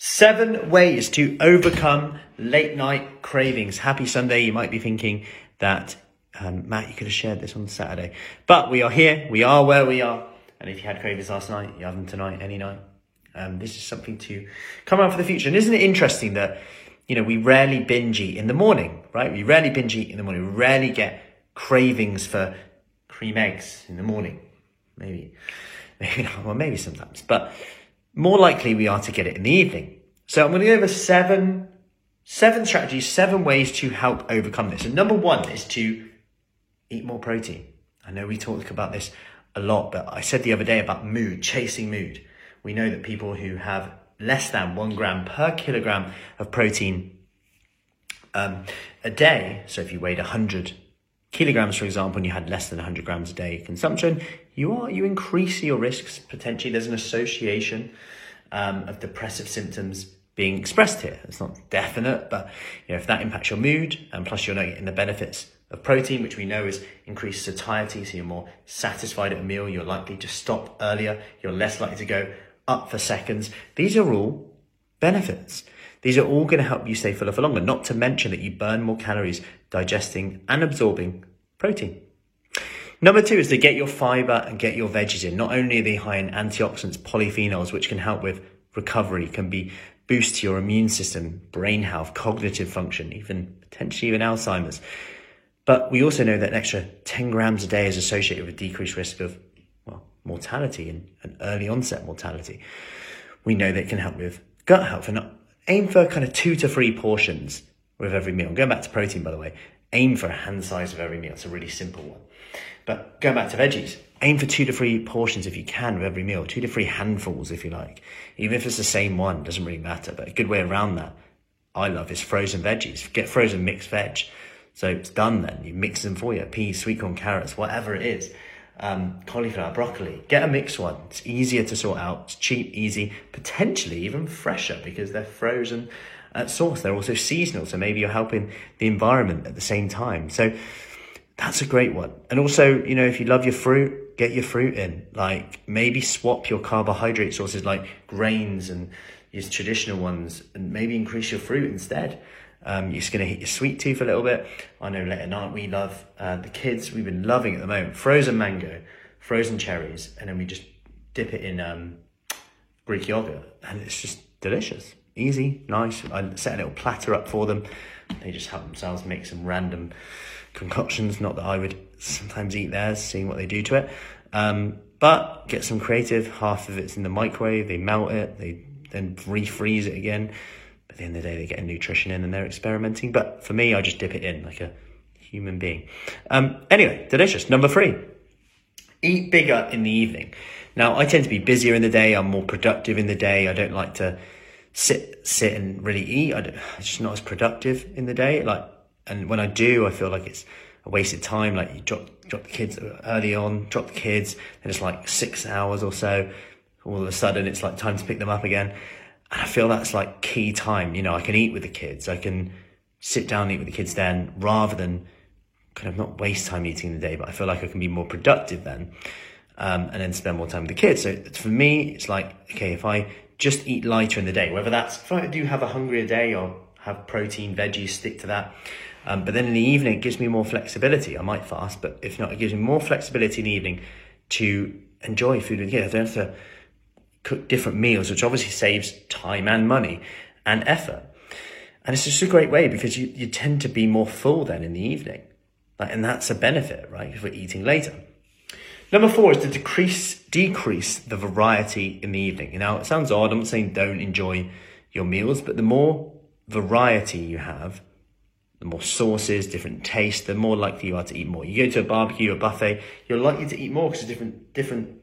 7 ways to overcome late night cravings. Happy Sunday. You might be thinking that, Matt, you could have shared this on Saturday. But we are here. We are where we are. And if you had cravings last night, you have them tonight, any night. This is something to come out for the future. And isn't it interesting that, you know, we rarely binge eat in the morning, right? We rarely binge eat in the morning. We rarely get cravings for cream eggs in the morning. Maybe not. Well, maybe sometimes. But more likely we are to get it in the evening. So I'm going to go over seven strategies, 7 ways to help overcome this. And number 1 is to eat more protein. I know we talk about this a lot, but I said the other day about mood, chasing mood. We know that people who have less than 1 gram per kilogram of protein a day, so if you weighed 100 kilograms, for example, and you had less than 100 grams a day consumption, you increase your risks. Potentially there's an association of depressive symptoms being expressed here. It's not definite, but you know, if that impacts your mood, and plus you're not getting the benefits of protein, which we know is increased satiety, so you're more satisfied at a meal, you're likely to stop earlier, you're less likely to go up for seconds. These are all benefits. These are all going to help you stay fuller for longer, not to mention that you burn more calories digesting and absorbing protein. Number 2 is to get your fiber and get your veggies in. Not only are they high in antioxidants, polyphenols, which can help with recovery, can be boost to your immune system, brain health, cognitive function, even potentially even Alzheimer's. But we also know that an extra 10 grams a day is associated with decreased risk of mortality and early onset mortality. We know that it can help with gut health, and aim for kind of 2 to 3 portions with every meal. Going back to protein, by the way, aim for a hand size of every meal. It's a really simple one. But going back to veggies, aim for 2 to 3 portions if you can with every meal, 2 to 3 handfuls if you like. Even if it's the same one, doesn't really matter. But a good way around that, I love, is frozen veggies. Get frozen mixed veg. So it's done then. You mix them for you. Peas, sweet corn, carrots, whatever it is. Cauliflower, broccoli. Get a mixed one. It's easier to sort out. It's cheap, easy, potentially even fresher because they're frozen at source. They're also seasonal. So maybe you're helping the environment at the same time. So that's a great one. And also, you know, if you love your fruit, get your fruit in. Like maybe swap your carbohydrate sources like grains and use traditional ones and maybe increase your fruit instead. You're just going to hit your sweet tooth a little bit. I know later night we love the kids. We've been loving at the moment frozen mango, frozen cherries, and then we just dip it in Greek yogurt, and it's just delicious, easy, nice. I set a little platter up for them. They just help themselves make some random concoctions. Not that I would sometimes eat theirs, seeing what they do to it. But get some creative. Half of it's in the microwave. They melt it. They then refreeze it again. At the end of the day, they get nutrition in and they're experimenting. But for me, I just dip it in like a human being. Anyway, delicious. Number 3, eat bigger in the evening. Now, I tend to be busier in the day. I'm more productive in the day. I don't like to sit and really eat. I'm just not as productive in the day. And when I do, I feel like it's a waste of time. Like you drop the kids early on, drop the kids, and it's like 6 hours or so. All of a sudden, it's like time to pick them up again. And I feel that's like key time. You know, I can eat with the kids. I can sit down and eat with the kids then, rather than kind of not waste time eating the day, but I feel like I can be more productive then and then spend more time with the kids. So for me, it's like, okay, if I just eat lighter in the day, whether that's if I do have a hungrier day or have protein, veggies, stick to that. But then in the evening, it gives me more flexibility. I might fast, but if not, it gives me more flexibility in the evening to enjoy food with the kids. I don't have to cook different meals, which obviously saves time and money and effort. And it's just a great way because you tend to be more full then in the evening. And that's a benefit, right? If we're eating later. Number 4 is to decrease the variety in the evening. Now, it sounds odd. I'm not saying don't enjoy your meals, but the more variety you have, the more sauces, different tastes, the more likely you are to eat more. You go to a barbecue, a buffet, you're likely to eat more because there's different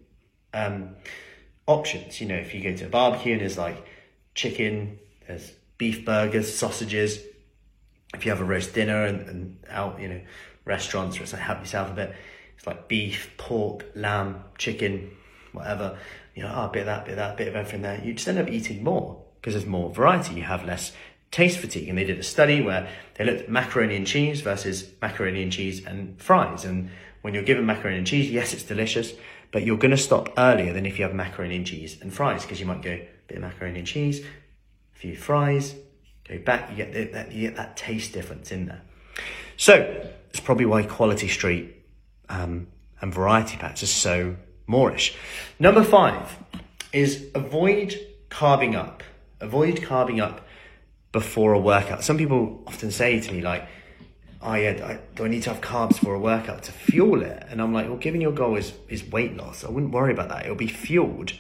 options. You know, if you go to a barbecue and there's like chicken, there's beef burgers, sausages. If you have a roast dinner and out, you know, restaurants where it's like help yourself a bit, it's like beef, pork, lamb, chicken, whatever. You know, a bit of that, bit of that, bit of everything there. You just end up eating more because there's more variety. You have less taste fatigue. And they did a study where they looked at macaroni and cheese versus macaroni and cheese and fries. And when you're given macaroni and cheese, yes, it's delicious, but you're going to stop earlier than if you have macaroni and cheese and fries because you might go a bit of macaroni and cheese, a few fries, go back, you get that taste difference in there. So it's probably why Quality Street and variety packs are so Moorish. Number 5 is avoid carving up. Avoid carving up before a workout. Some people often say to me like, oh yeah, do I need to have carbs for a workout to fuel it? And I'm like, well, given your goal is weight loss, I wouldn't worry about that. It'll be fueled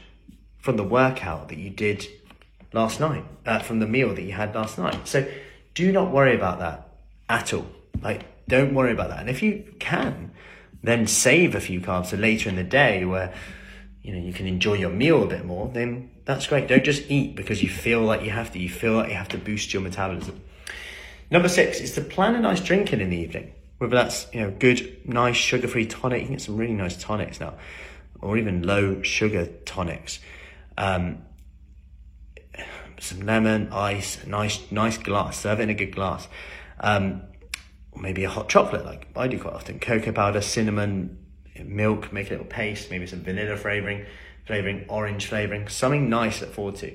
from the workout that you did last night, from the meal that you had last night. So do not worry about that at all. Like, don't worry about that. And if you can, then save a few carbs for later in the day where, you know, you can enjoy your meal a bit more, then that's great. Don't just eat because you feel like you have to. You feel like you have to boost your metabolism. Number 6 is to plan a nice drinking in the evening. Whether that's, you know, good, nice sugar-free tonic. You can get some really nice tonics now, or even low-sugar tonics. Some lemon, ice, nice glass. Serve it in a good glass. Or maybe a hot chocolate, like I do quite often. Cocoa powder, cinnamon, milk, make a little paste, maybe some vanilla flavouring, orange flavouring, something nice to look forward to.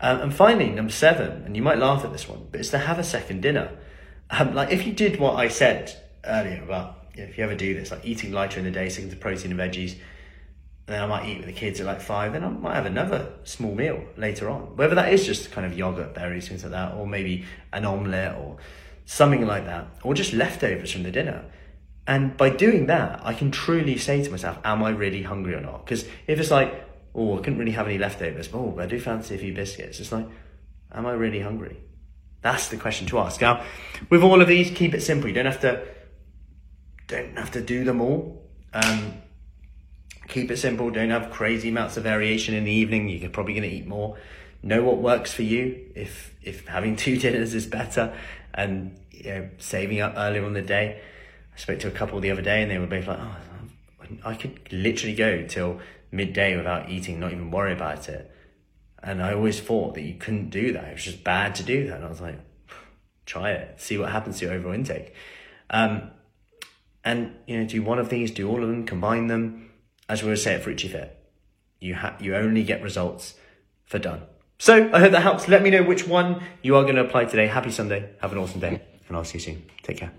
And finally, number 7, and you might laugh at this one, but it's to have a second dinner. Like if you did what I said earlier about, you know, if you ever do this, like eating lighter in the day, sticking to protein and veggies, and then I might eat with the kids at like 5, then I might have another small meal later on. Whether that is just kind of yogurt, berries, things like that, or maybe an omelette or something like that, or just leftovers from the dinner. And by doing that, I can truly say to myself, am I really hungry or not? Because if it's like, oh, I couldn't really have any leftovers, but I do fancy a few biscuits. It's like, am I really hungry? That's the question to ask. Now, with all of these, keep it simple. You don't have to do them all. Keep it simple. Don't have crazy amounts of variation in the evening. You're probably going to eat more. Know what works for you. If having 2 dinners is better, and you know, saving up earlier on the day. I spoke to a couple the other day, and they were both like, oh, I could literally go till midday without eating, not even worry about it. And I always thought that you couldn't do that. It was just bad to do that. And I was like, try it, see what happens to your overall intake. And you know, do one of these, do all of them, combine them. As we would say at Fruity Fit, you only get results for done. So I hope that helps. Let me know which one you are going to apply today. Happy Sunday. Have an awesome day. And I'll see you soon. Take care.